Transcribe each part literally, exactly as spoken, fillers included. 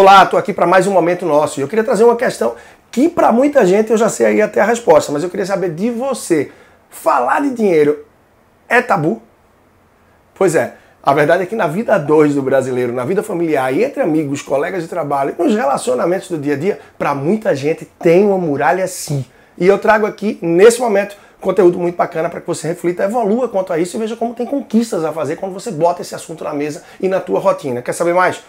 Olá, estou aqui para mais um Momento Nosso. E eu queria trazer uma questão que para muita gente eu já sei aí até a resposta, mas eu queria saber de você. Falar de dinheiro é tabu? Pois é, a verdade é que na vida dois do brasileiro, na vida familiar e entre amigos, colegas de trabalho, nos relacionamentos do dia a dia, para muita gente tem uma muralha sim. E eu trago aqui, nesse momento, conteúdo muito bacana para que você reflita, evolua quanto a isso e veja como tem conquistas a fazer quando você bota esse assunto na mesa e na tua rotina. Quer saber mais?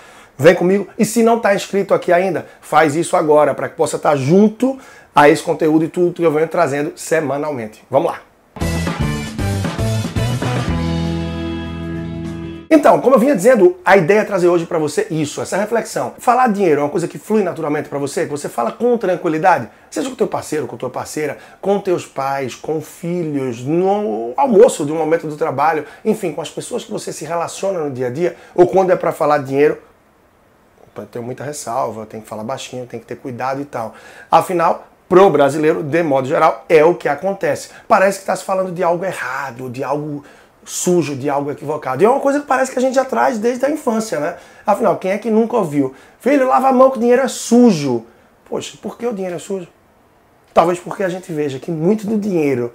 Vem comigo. E se não está inscrito aqui ainda, faz isso agora para que possa estar junto a esse conteúdo e tudo que eu venho trazendo semanalmente. Vamos lá! Então, como eu vinha dizendo, a ideia é trazer hoje para você isso, essa reflexão. Falar de dinheiro é uma coisa que flui naturalmente para você, que você fala com tranquilidade, seja com o teu parceiro, com a tua parceira, com teus pais, com filhos, no almoço de um momento do trabalho, enfim, com as pessoas que você se relaciona no dia a dia, ou quando é para falar de dinheiro, eu tenho muita ressalva, eu tenho que falar baixinho, eu tenho que ter cuidado e tal. Afinal, pro brasileiro, de modo geral, é o que acontece. Parece que está se falando de algo errado, de algo sujo, de algo equivocado. E é uma coisa que parece que a gente já traz desde a infância, né? Afinal, quem é que nunca ouviu? Filho, lava a mão que o dinheiro é sujo. Poxa, por que o dinheiro é sujo? Talvez porque a gente veja que muito do dinheiro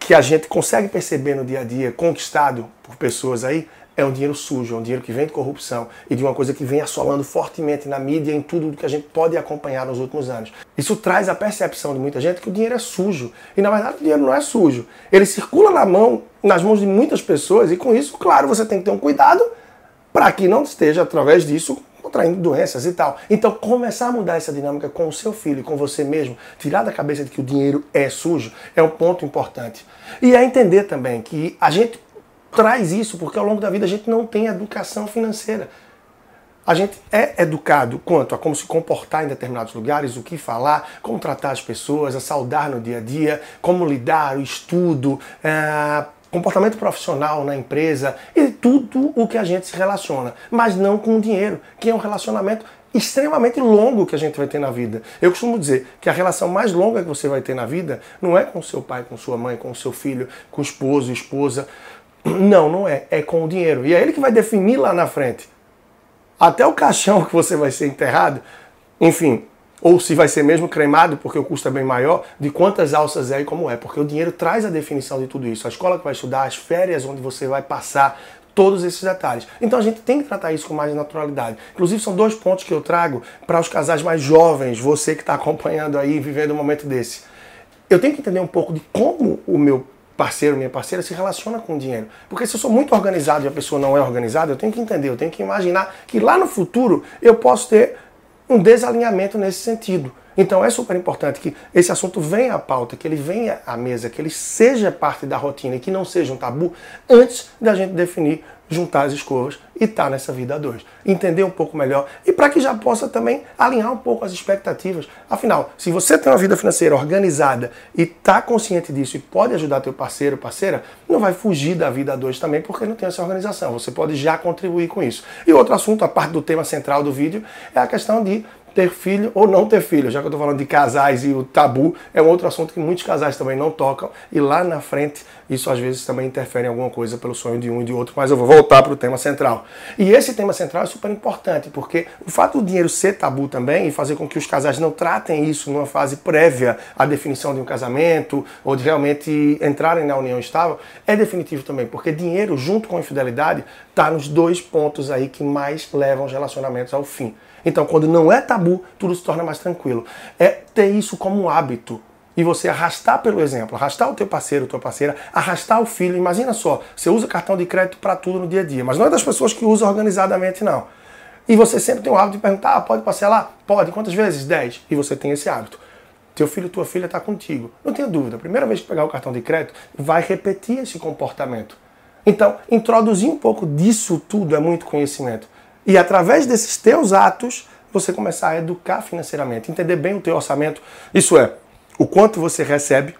que a gente consegue perceber no dia a dia, conquistado por pessoas aí, é um dinheiro sujo, é um dinheiro que vem de corrupção e de uma coisa que vem assolando fortemente na mídia e em tudo que a gente pode acompanhar nos últimos anos. Isso traz a percepção de muita gente que o dinheiro é sujo. E na verdade o dinheiro não é sujo. Ele circula na mão, nas mãos de muitas pessoas e com isso, claro, você tem que ter um cuidado para que não esteja, através disso, contraindo doenças e tal. Então começar a mudar essa dinâmica com o seu filho, com você mesmo, tirar da cabeça de que o dinheiro é sujo, é um ponto importante. E é entender também que a gente traz isso, porque ao longo da vida a gente não tem educação financeira. A gente é educado quanto a como se comportar em determinados lugares, o que falar, como tratar as pessoas, a saudar no dia a dia, como lidar, o estudo, é, comportamento profissional na empresa e tudo o que a gente se relaciona, mas não com o dinheiro, que é um relacionamento extremamente longo que a gente vai ter na vida. Eu costumo dizer que a relação mais longa que você vai ter na vida não é com seu pai, com sua mãe, com seu filho, com o esposo, esposa. Não, não é. É com o dinheiro. E é ele que vai definir lá na frente. Até o caixão que você vai ser enterrado, enfim, ou se vai ser mesmo cremado, porque o custo é bem maior, de quantas alças é e como é. Porque o dinheiro traz a definição de tudo isso. A escola que vai estudar, as férias onde você vai passar, todos esses detalhes. Então a gente tem que tratar isso com mais naturalidade. Inclusive são dois pontos que eu trago para os casais mais jovens, você que está acompanhando aí, vivendo um momento desse. Eu tenho que entender um pouco de como o meu parceiro, minha parceira, se relaciona com o dinheiro. Porque se eu sou muito organizado e a pessoa não é organizada, eu tenho que entender, eu tenho que imaginar que lá no futuro eu posso ter um desalinhamento nesse sentido. Então é super importante que esse assunto venha à pauta, que ele venha à mesa, que ele seja parte da rotina e que não seja um tabu antes da gente definir, juntar as escovas e estar nessa vida a dois. Entender um pouco melhor e para que já possa também alinhar um pouco as expectativas. Afinal, se você tem uma vida financeira organizada e está consciente disso e pode ajudar teu parceiro, parceira, não vai fugir da vida a dois também porque não tem essa organização. Você pode já contribuir com isso. E outro assunto, a parte do tema central do vídeo, é a questão de ter filho ou não ter filho, já que eu estou falando de casais e o tabu, é um outro assunto que muitos casais também não tocam e lá na frente isso às vezes também interfere em alguma coisa pelo sonho de um e de outro, mas eu vou voltar para o tema central. E esse tema central é super importante, porque o fato do dinheiro ser tabu também e fazer com que os casais não tratem isso numa fase prévia à definição de um casamento ou de realmente entrarem na união estável, é definitivo também, porque dinheiro junto com infidelidade está nos dois pontos aí que mais levam os relacionamentos ao fim. Então, quando não é tabu, tudo se torna mais tranquilo. É ter isso como um hábito. E você arrastar pelo exemplo, arrastar o teu parceiro, tua parceira, arrastar o filho. Imagina só, você usa cartão de crédito para tudo no dia a dia, mas não é das pessoas que usam organizadamente, não. E você sempre tem o hábito de perguntar, ah, pode parcelar? Pode. Quantas vezes? dez. E você tem esse hábito. Teu filho, tua filha está contigo. Não tenha dúvida, a primeira vez que pegar o cartão de crédito, vai repetir esse comportamento. Então, introduzir um pouco disso tudo é muito conhecimento. E através desses teus atos, você começar a educar financeiramente, entender bem o teu orçamento. Isso é, o quanto você recebe,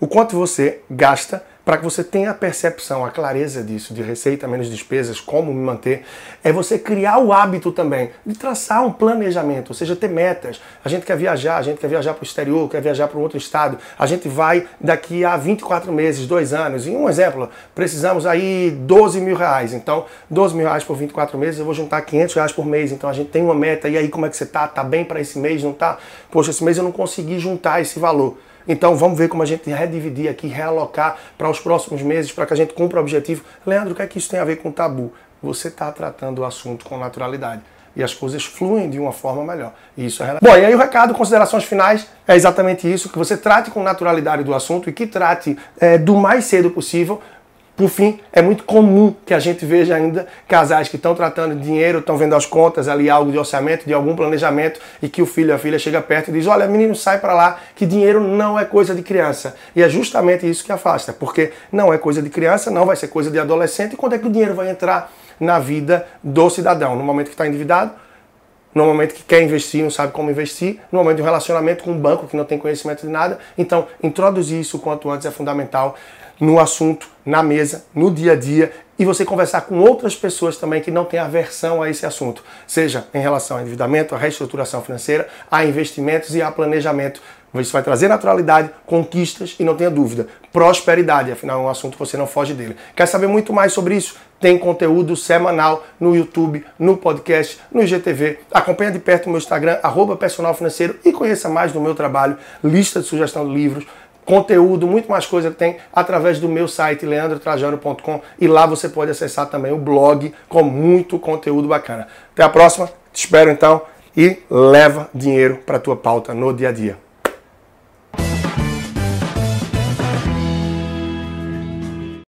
o quanto você gasta para que você tenha a percepção, a clareza disso, de receita menos despesas, como me manter, é você criar o hábito também de traçar um planejamento, ou seja, ter metas. A gente quer viajar, a gente quer viajar para o exterior, quer viajar para um outro estado, a gente vai daqui a vinte e quatro meses, dois anos. Em um exemplo, precisamos aí doze mil reais, então doze mil reais por vinte e quatro meses, eu vou juntar quinhentos reais por mês, então a gente tem uma meta, e aí como é que você tá? Tá bem para esse mês? Não tá? Poxa, esse mês eu não consegui juntar esse valor. Então vamos ver como a gente redividir aqui, realocar para os próximos meses, para que a gente cumpra o objetivo. Leandro, o que é que isso tem a ver com tabu? Você está tratando o assunto com naturalidade e as coisas fluem de uma forma melhor. E isso é... Bom, e aí o recado, considerações finais, é exatamente isso, que você trate com naturalidade do assunto e que trate é, do mais cedo possível. Por fim, é muito comum que a gente veja ainda casais que estão tratando dinheiro, estão vendo as contas ali, algo de orçamento, de algum planejamento, e que o filho ou a filha chega perto e diz: olha, menino, sai para lá, que dinheiro não é coisa de criança. E é justamente isso que afasta, porque não é coisa de criança, não vai ser coisa de adolescente. E quando é que o dinheiro vai entrar na vida do cidadão? No momento que está endividado, no momento que quer investir, não sabe como investir, no momento de um relacionamento com um banco que não tem conhecimento de nada. Então, introduzir isso o quanto antes é fundamental no assunto, na mesa, no dia a dia, e você conversar com outras pessoas também que não têm aversão a esse assunto, seja em relação ao endividamento, à reestruturação financeira, a investimentos e a planejamento. Isso vai trazer naturalidade, conquistas e, não tenha dúvida, prosperidade. Afinal, é um assunto que você não foge dele. Quer saber muito mais sobre isso? Tem conteúdo semanal no YouTube, no podcast, no I G T V. Acompanha de perto o meu Instagram, arroba personal financeiro, e conheça mais do meu trabalho, lista de sugestão de livros, conteúdo, muito mais coisa que tem através do meu site, leandro trajano ponto com, e lá você pode acessar também o blog com muito conteúdo bacana. Até a próxima, te espero então, e leva dinheiro para a tua pauta no dia a dia.